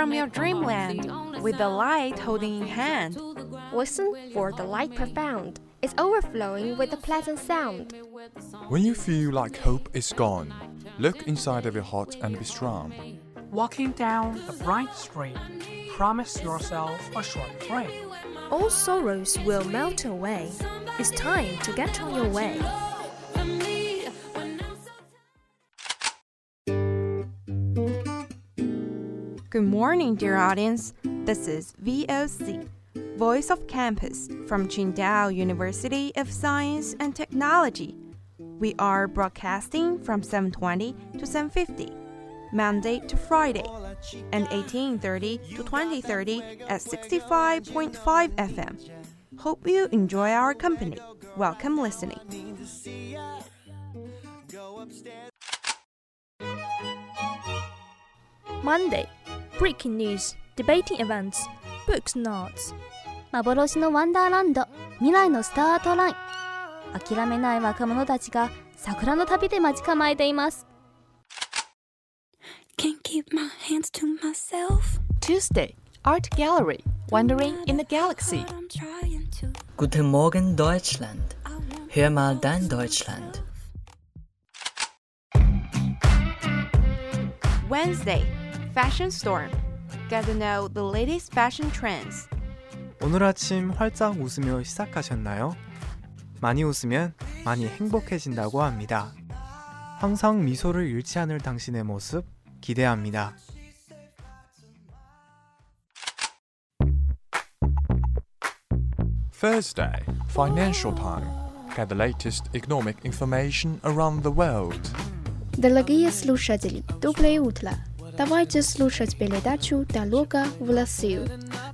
from your dreamland with the light holding in hand. Listen for the light profound. It's overflowing with a pleasant sound. When you feel like hope is gone, look inside of your heart and be strong. Walking down a bright street, promise yourself a short break. All sorrows will melt away. It's time to get on your way. Good morning, dear audience. This is VOC, Voice of Campus, from Qingdao University of Science and Technology. We are broadcasting from 7:20 to 7:50, Monday to Friday, and 18:30 to 20:30 at 65.5 FM. Hope you enjoy our company. Welcome listening. Monday, breaking news, debating events, books nods. 幻のワンダーランド、未来のスタートライン。諦めない若者たちが桜の旅で待ち構えています。Can't keep my hands to myself. Tuesday, Art Gallery, Wandering in the Galaxy. Guten Morgen, Deutschland. Hör mal dein Deutschland. Wednesday, Fashion Storm. Get to know the latest fashion trends. 오늘 아침 활짝 웃으며 시작하셨나요? 많이 웃으면 많이 행복해진다고 합니다. 항상 미소를 잃지 않을 당신의 모습 기대합니다. Thursday, Financial Time. Get the latest economic information around the world. Дорогие слушатели, доброе утро. Давайте слушать передачу «Дорога в Россию».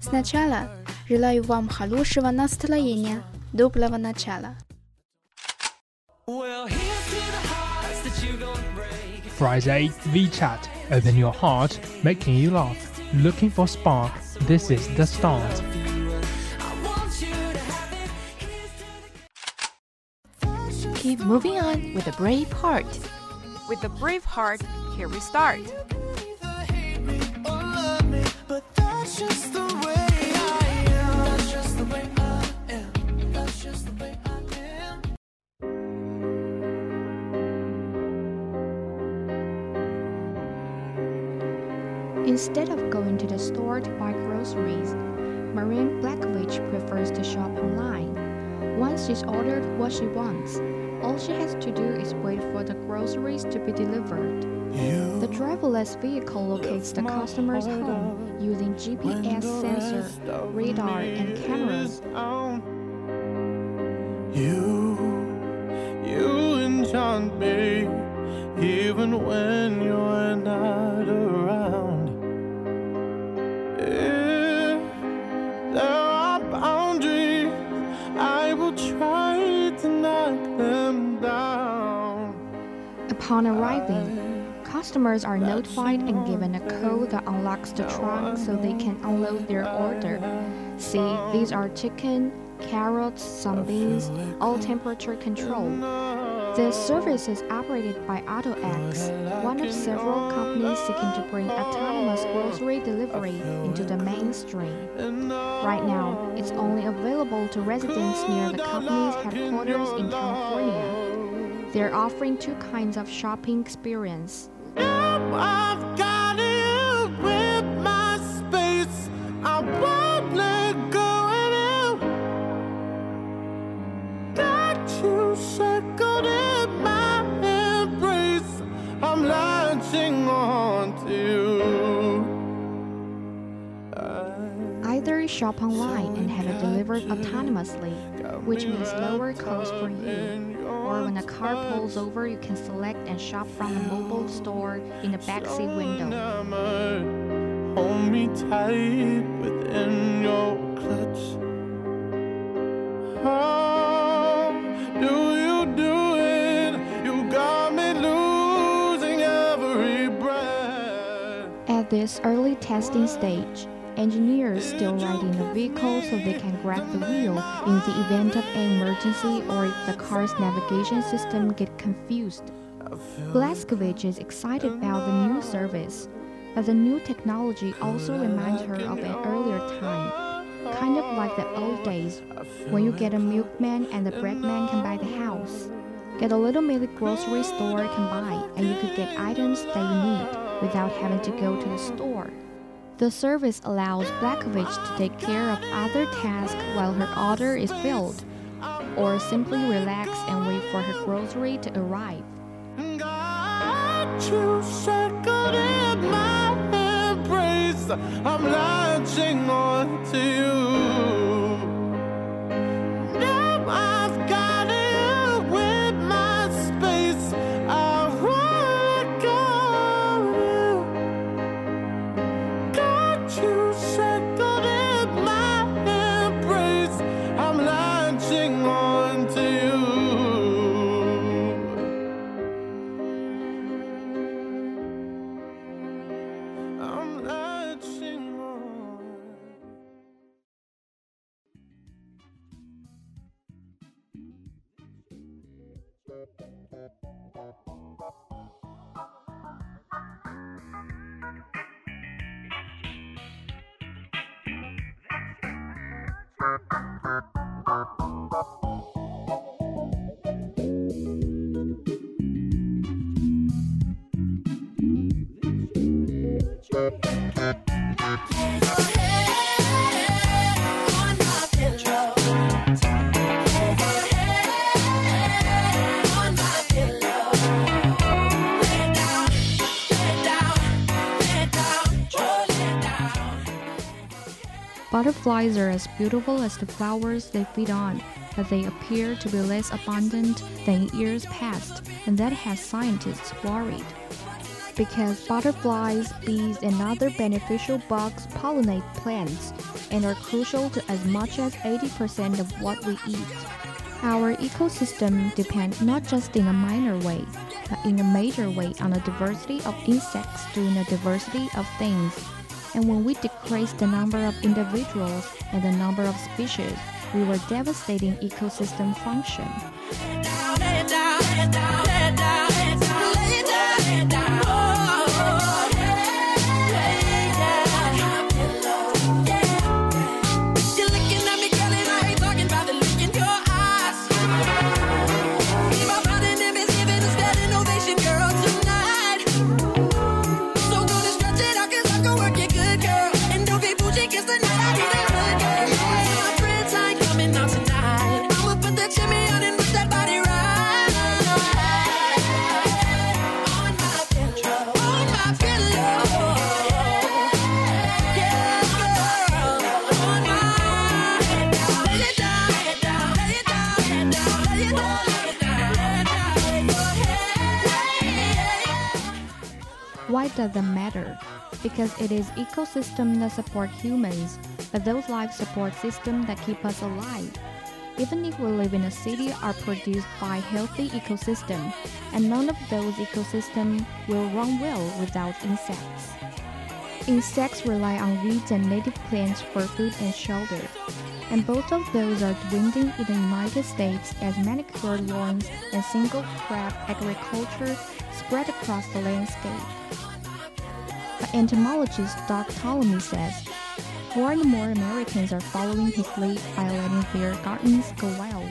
Сначала желаю вам хорошего настроения. Доброго начала. Friday, VChat. Open your heart, making you laugh. Looking for spark. This is the start. Keep moving on with a brave heart. With a brave heart, here we start. Instead of going to the store to buy groceries, Marianne Blackovich prefers to shop online. Once she's ordered what she wants, all she has to do is wait for the groceries to be delivered. The driverless vehicle locates the customer's home using GPS sensor, radar, and cameras. You enchant me, even when you're not around. If there are boundaries, I will try to knock them down. Upon arriving, customers are notified and given a code that unlocks the trunk so they can unload their order. See, these are chicken, carrots, some beans, all temperature controlled. The service is operated by AutoX, one of several companies seeking to bring autonomous grocery delivery into the mainstream. Right now, it's only available to residents near the company's headquarters in California. They're offering two kinds of shopping experience. Either shop online and have it delivered autonomously, which means lower cost for you, or when a car pulls over, you can select and shop from a mobile store in the backseat window. Hold me tight within your clutch. How do you do it? You got me losing every breath. At this early testing stage, engineers still ride in the vehicle so they can grab the wheel in the event of an emergency or if the car's navigation system gets confused. Blazkowicz is excited about the new service. but the new technology also reminds her of an earlier time, kind of like the old days when you get a milkman and the breadman can buy the house. Get a Little Millie grocery store can buy, and you could get items that you need without having to go to the store. The service allows Blackovich to take care of other tasks while her order is filled, or simply relax and wait for her grocery to arrive. I'm latching on to you. Now I've got it with my space. I won't let go. Got you shackled in my embrace. I'm latching on to you. I'm latching. Butterflies are as beautiful as the flowers they feed on, but they appear to be less abundant than in years past, and that has scientists worried. Because butterflies, bees, and other beneficial bugs pollinate plants and are crucial to as much as 80% of what we eat. Our ecosystem depends not just in a minor way, but in a major way on the diversity of insects doing a diversity of things. And when we decreased the number of individuals and the number of species, we were devastating ecosystem function. Why does that matter? Because it is ecosystems that support humans, but those life support systems that keep us alive. Even if we live in a city are produced by healthy ecosystems, and none of those ecosystems will run well without insects. Insects rely on weeds and native plants for food and shelter, and both of those are dwindling in the United States as manicured lawns and single crop agriculture spread across the landscape. But entomologist Doug Ptolemy says, more and more Americans are following his lead by letting their gardens go wild.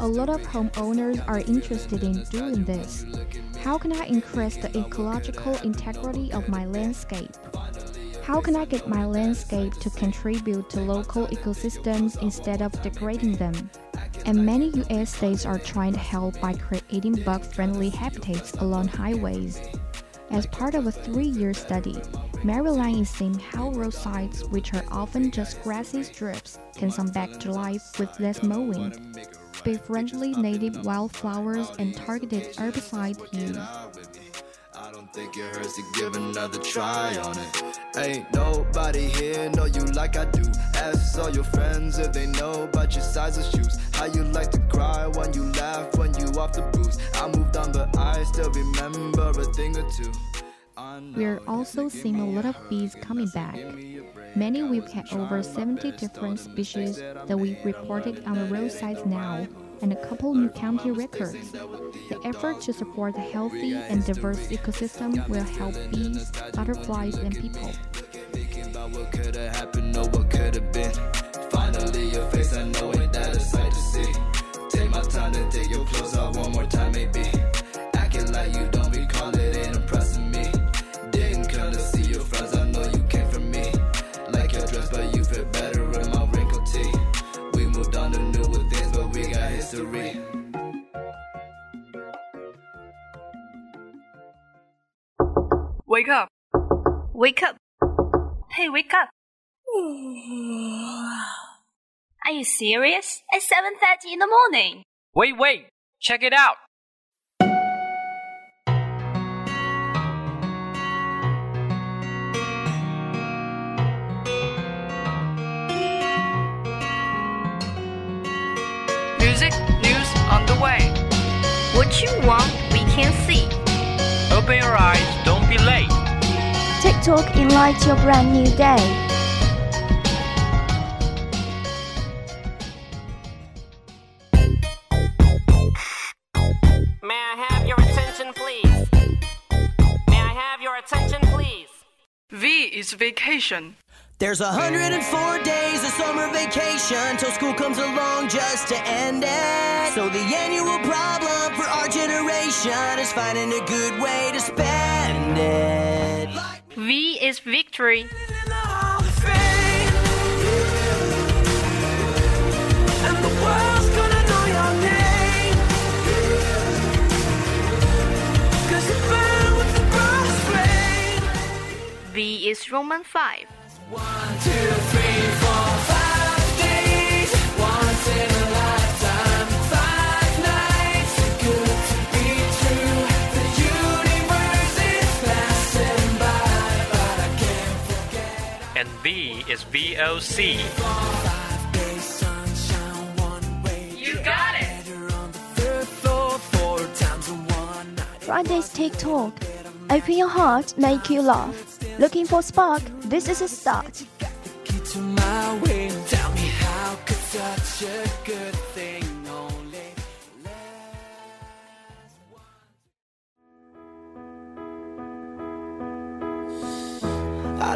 A lot of homeowners are interested in doing this. How can I increase the ecological integrity of my landscape? How can I get my landscape to contribute to local ecosystems instead of degrading them? And many US states are trying to help by creating bug-friendly habitats along highways. As part of a 3-year study, Maryland is seeing how roadsides, which are often just grassy strips, can come back to life with less mowing, pet-friendly native wildflowers, and targeted herbicide use. I don't think it hurts to give another try on it. Ain't nobody here know you like I do. Ask all your friends if they know about your size of shoes. How you like to cry when you laugh when you off the booze. I moved on but I still remember a thing or two. We're also seeing a lot of bees coming back. Many we've had over 70 different species that we've reported on the roadsides now, and a couple new county records. The effort to support a healthy and diverse ecosystem will help bees, butterflies, and people. Wake up! Wake up! Hey, wake up! Are you serious? It's 7:30 in the morning! Wait! Check it out! Music, news on the way. What you want, we can see. Open your eyes, don't be late. TikTok, enlighten your brand new day. May I have your attention, please? V is vacation. There's 104 days of summer vacation till school comes along just to end it. So the annual problem for our generation is finding a good way to spend it. V is victory. V is Roman 5. 1, 2, 3, 4, 5 days. Once in a lifetime, 5 nights. Good to be true. The universe is passing by, but I can't forget. And V is VOC. 5 days, sunshine, one way. You got it. On the 3rd floor, 4 times in 1 night. Friday's TikTok. Open your heart, make you laugh. Looking for spark? This is a start. I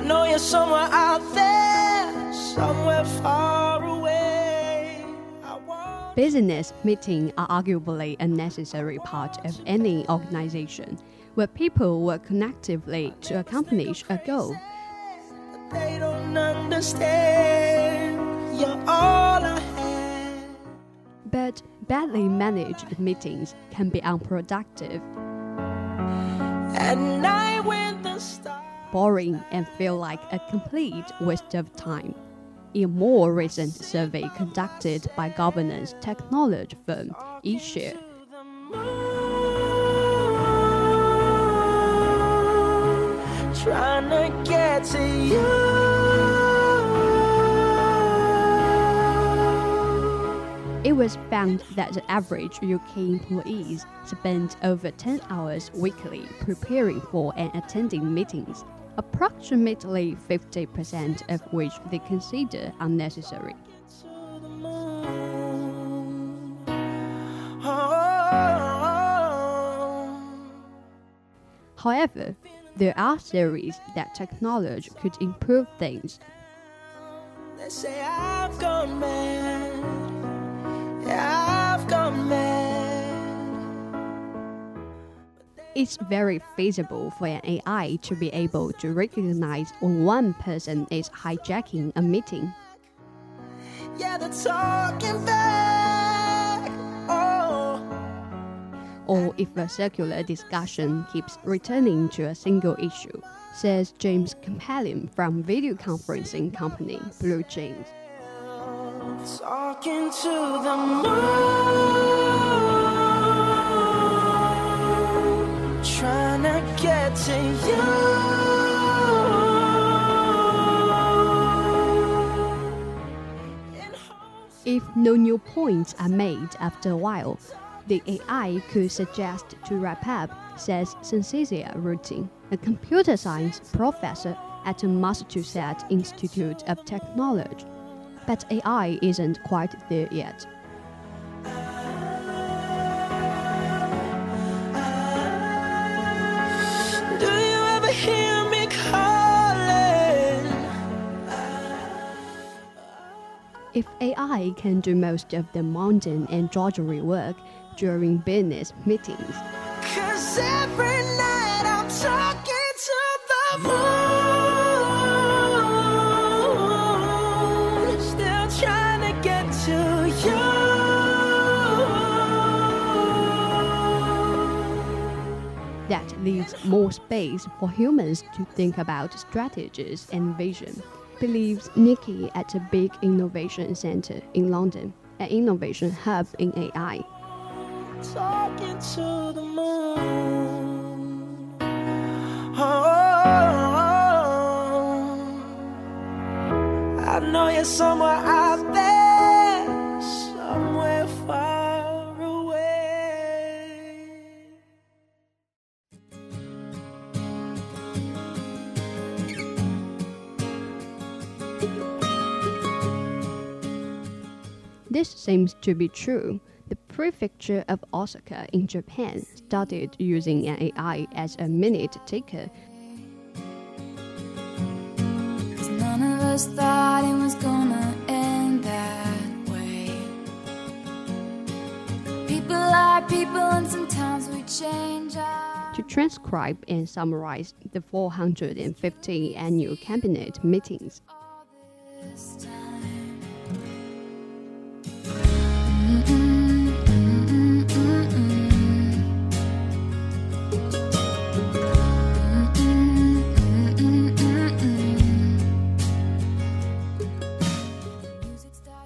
know you're somewhere out there, somewhere far away. Business meetings are arguably a necessary part of any organization, where people work collectively to accomplish a goal. They don't understand. You're all ahead. But badly managed meetings can be unproductive, and boring, and feel like a complete waste of time. In a more recent survey conducted by governance technology firm Ishir, trying to get to you. It was found that the average UK employees spend over 10 hours weekly preparing for and attending meetings, approximately 50% of which they consider unnecessary. However, there are theories that technology could improve things. They say I've gone mad. Yeah, I've gone mad. It's very feasible for an AI to be able to recognize when one person is hijacking a meeting. Yeah, they're talking back. or if the circular discussion keeps returning to a single issue, says James Campbell from video conferencing company BlueJeans. Talking to the moon, trying to get to you. If no new points are made after a while, the AI could suggest to wrap up, says Cynthia Rudin, a computer science professor at the Massachusetts Institute of Technology. But AI isn't quite there yet. Do you ever hear me calling? If AI can do most of the mundane and drudgery work during business meetings, 'cause every night I'm talking to the moon, still trying to get to you. That leaves more space for humans to think about strategies and vision, believes Nikki at a big innovation center in London, an innovation hub in AI. Talking to the moon. Oh, I know you're somewhere out there, somewhere far away. This seems to be true. The prefecture of Osaka in Japan started using an AI as a minute taker. 'Cause none of us thought it was gonna end that way. People are people, and sometimes we change our... To transcribe and summarize the 450 annual cabinet meetings.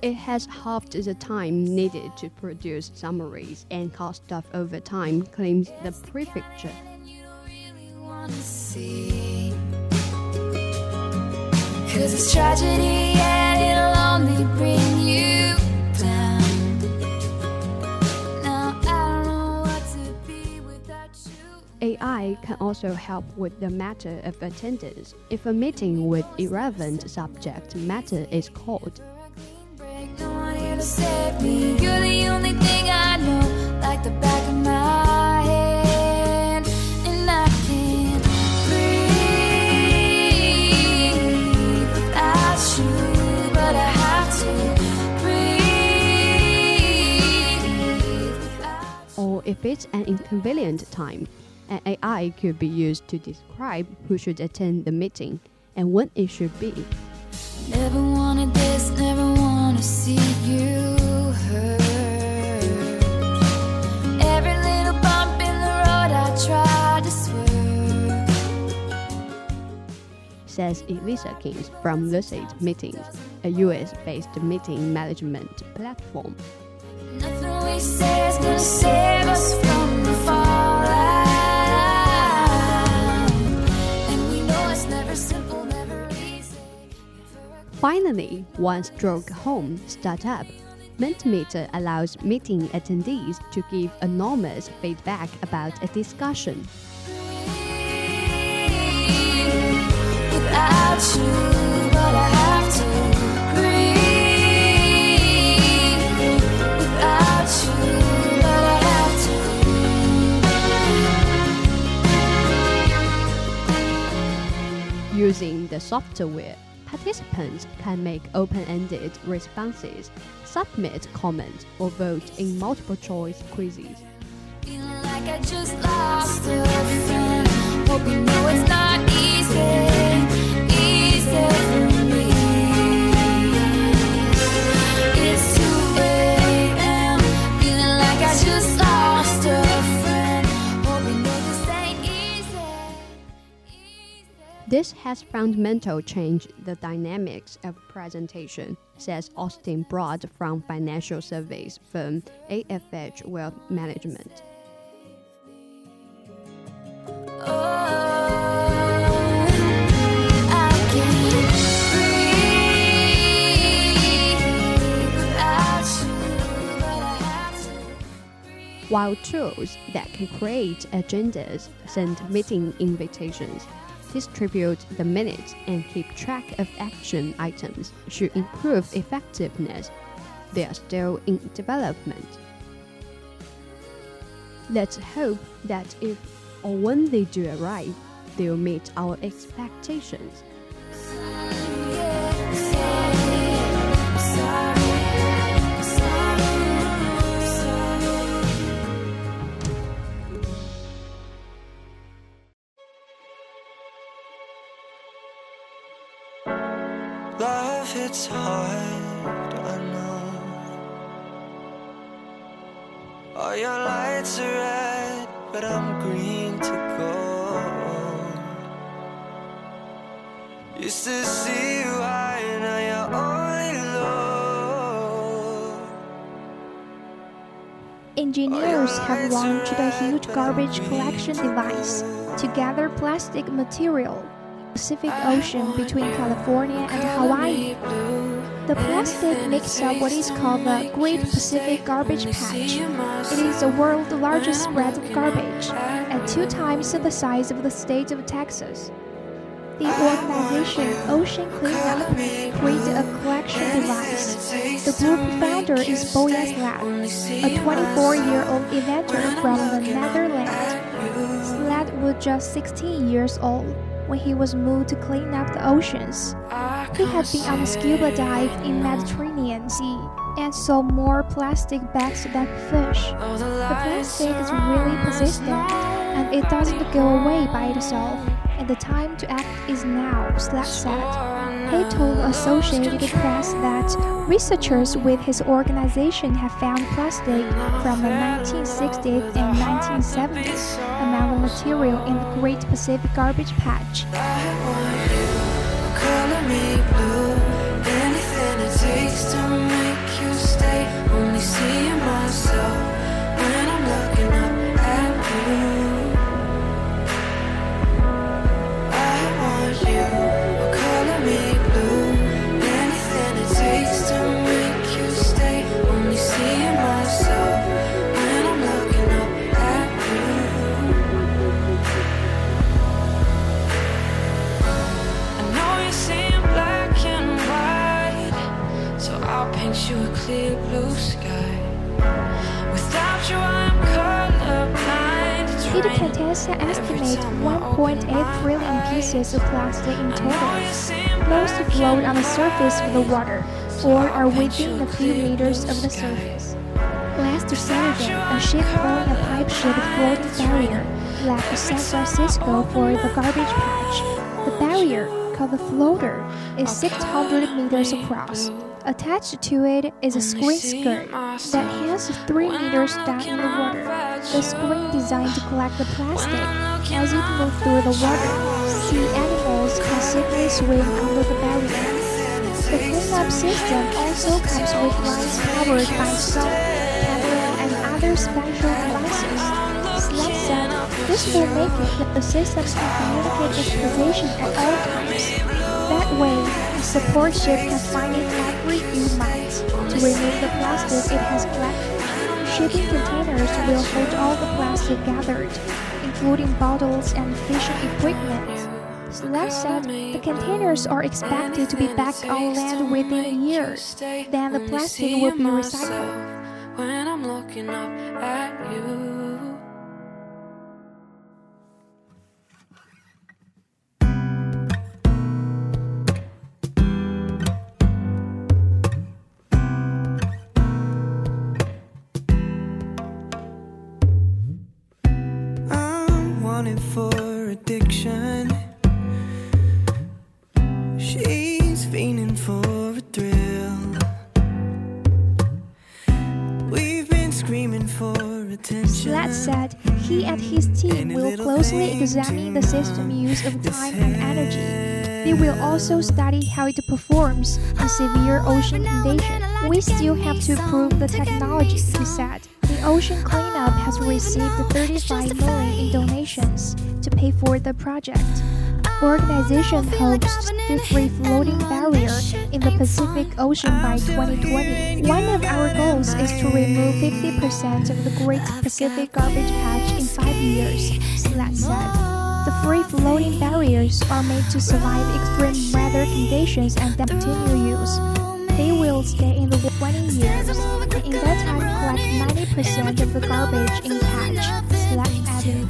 It has halved the time needed to produce summaries and cost of overtime, claims the prefecture. Cause it's tragedy and it'll only bring you down. Now I don't know what to be without you. AI can also help with the matter of attendance if a meeting with irrelevant subject matter is called. Save me. You're the only thing I know, like the back of my hand, and I can't breathe without you, but I have to breathe without you. Or if it's an inconvenient time, an AI could be used to describe who should attend the meeting and when it should be. Never wanted this, never wanna see you hurt. Every little bump in the road I try to swerve, says Elisa Kings from Lucid Meetings, a US-based meeting management platform. Nothing we say is gonna save us from the fallout, and we know it's never simple. Finally, one stroke home startup, Mentimeter allows meeting attendees to give anonymous feedback about a discussion. Without you, but I have to breathe. Without you, but I have to breathe. Using the software, participants can make open-ended responses, submit comments, or vote in multiple-choice quizzes. This has fundamentally changed the dynamics of presentation, says Austin Broad from financial surveys firm AFH Wealth Management. While tools that can create agendas, send meeting invitations, distribute the minutes, and keep track of action items should improve effectiveness, they are still in development. Let's hope that if or when they do arrive, they'll meet our expectations. Life, it's hard, I know. All your lights are red, but I'm green to gold. Used to see you high, now you're only low. Engineers have launched a huge garbage collection device to gather plastic material. Pacific Ocean between California and Hawaii. The plastic makes up what is called the Great Pacific Garbage Patch. It is the world's largest spread of garbage, and 2 times the size of the state of Texas. The organization Ocean Cleanup created a collection device. The group founder is Boyan Slat, a 24-year-old inventor from the Netherlands. Slat was just 16 years old when he was moved to clean up the oceans. He had been on a scuba dive in Mediterranean Sea and saw more plastic bags than fish. The plastic is really persistent, and it doesn't go away by itself, and the time to act is now, Slat said. He told Associated Press that researchers with his organization have found plastic from the 1960s and 1970s among the material in the Great Pacific Garbage Patch. Contessa estimates 1.8 trillion pieces of plastic in total. Most float on the surface of the water, or are within a few meters of the surface. Last Saturday, a ship pulling a pipe should float the barrier, left San Francisco for the garbage patch. The barrier, called the floater, is 600 meters across. Attached to it is a screen skirt that hangs 3 meters down in the water. The screen designed to collect the plastic as it moves through the water. Sea animals can safely swim under the barrier. The cleanup system also comes with lines powered by salt, pepper, and other special devices. Slack said, this will make it that the system can communicate its position at all times. That way, the support ship can find it every few months to remove the plastic it has collected. Shipping containers will hold all the plastic gathered, including bottles and fishing equipment. Slack said the containers are expected to be back on land within a year. Then the plastic will be recycled. When I'm looking up at you. For addiction, she's fiending for a thrill. We've been screaming for attention. Slat said He and his team will closely examine the system use of time and energy. They will also study how it performs in severe ocean conditions. We still have to improve the technology, he said. The Ocean Cleanup has received $35 million in donations to pay for the project. The organization hopes to be-free floating barrier in the Pacific Ocean by 2020. One of our goals is to remove 50% of the Great Pacific Garbage Patch in 5 years, Slat said. The free-floating barriers are made to survive extreme weather conditions and continue use. They will stay in the 20 years, and in that time collect 90% of the garbage in patch, Slack added.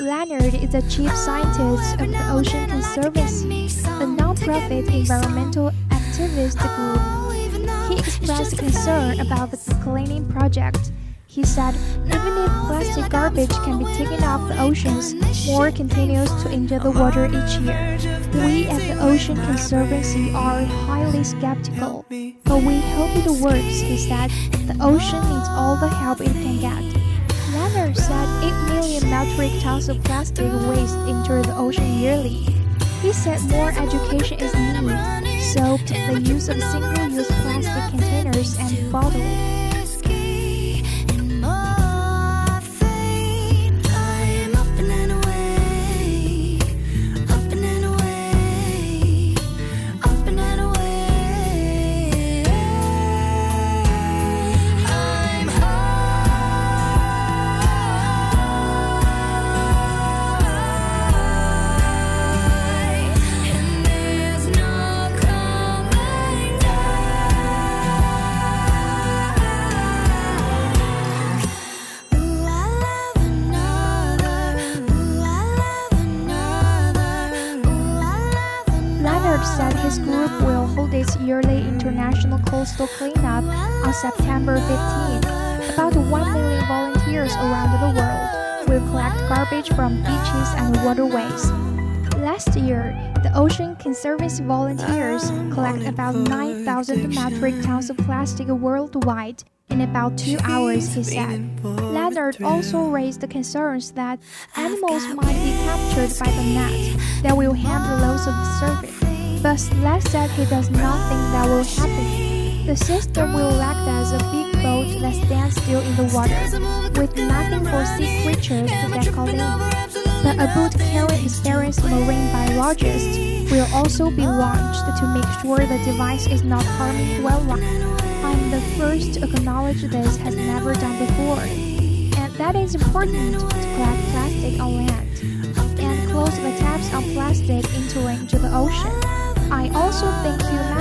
Leonard is the chief scientist of the Ocean Conservancy, a non-profit environmental activist group. He expressed concern about the cleaning project. He said, even if plastic garbage can be taken off the oceans, more continues to enter the water each year. We at the Ocean Conservancy are highly skeptical, but we hope it works, he said. The ocean needs all the help it can get. Leonard said 8 million metric tons of plastic waste enter the ocean yearly. He said more education is needed, so the use of single-use plastic containers and bottles. Yearly international coastal cleanup on September 15th. About 1 million volunteers around the world will collect garbage from beaches and waterways. Last year, the Ocean Conservancy volunteers collected about 9,000 metric tons of plastic worldwide in about 2 hours, he said. Leonard also raised the concerns that animals might be captured by the net that will harm the lows of the surface. But Slat said he does not think that will happen. The system will act as a big boat that stands still in the water, with nothing for sea creatures to get caught in. The aboard-carrying experienced marine biologist will also be launched to make sure the device is not harming wildlife. I'm the first to acknowledge this has never done before, and that is important to collect plastic on land and close the taps on plastic entering into the ocean. I also think you